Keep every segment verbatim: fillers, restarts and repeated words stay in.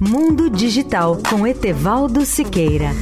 Mundo Digital com Etevaldo Siqueira.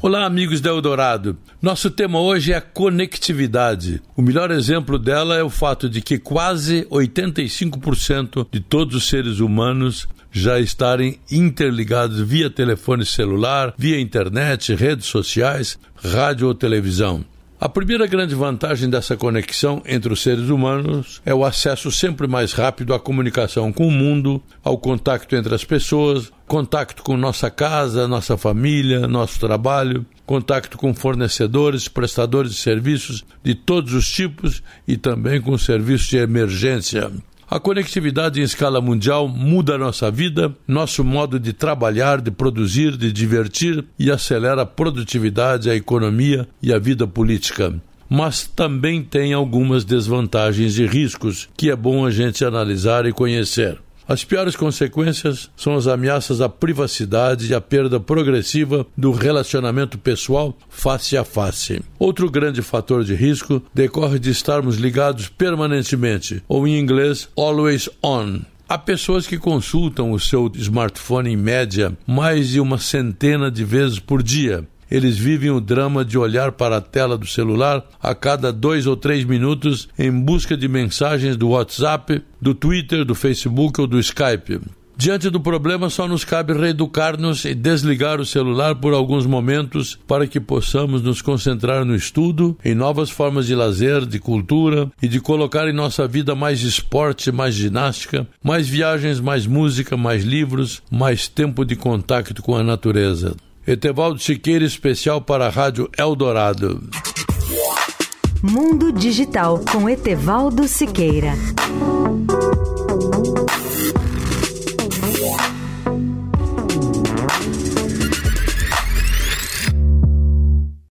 Olá, amigos da Eldorado. Nosso tema hoje é a conectividade. O melhor exemplo dela é o fato de que quase oitenta e cinco por cento de todos os seres humanos já estarem interligados via telefone celular, via internet, redes sociais, rádio ou televisão. A primeira grande vantagem dessa conexão entre os seres humanos é o acesso sempre mais rápido à comunicação com o mundo, ao contato entre as pessoas, contato com nossa casa, nossa família, nosso trabalho, contato com fornecedores, prestadores de serviços de todos os tipos e também com serviços de emergência. A conectividade em escala mundial muda a nossa vida, nosso modo de trabalhar, de produzir, de divertir e acelera a produtividade, a economia e a vida política. Mas também tem algumas desvantagens e riscos que é bom a gente analisar e conhecer. As piores consequências são as ameaças à privacidade e à perda progressiva do relacionamento pessoal face a face. Outro grande fator de risco decorre de estarmos ligados permanentemente, ou em inglês, always on. Há pessoas que consultam o seu smartphone em média mais de uma centena de vezes por dia. Eles vivem o drama de olhar para a tela do celular a cada dois ou três minutos em busca de mensagens do WhatsApp, do Twitter, do Facebook ou do Skype. Diante do problema, só nos cabe reeducar-nos e desligar o celular por alguns momentos para que possamos nos concentrar no estudo, em novas formas de lazer, de cultura e de colocar em nossa vida mais esporte, mais ginástica, mais viagens, mais música, mais livros, mais tempo de contato com a natureza. Etevaldo Siqueira, especial para a Rádio Eldorado. Mundo Digital com Etevaldo Siqueira.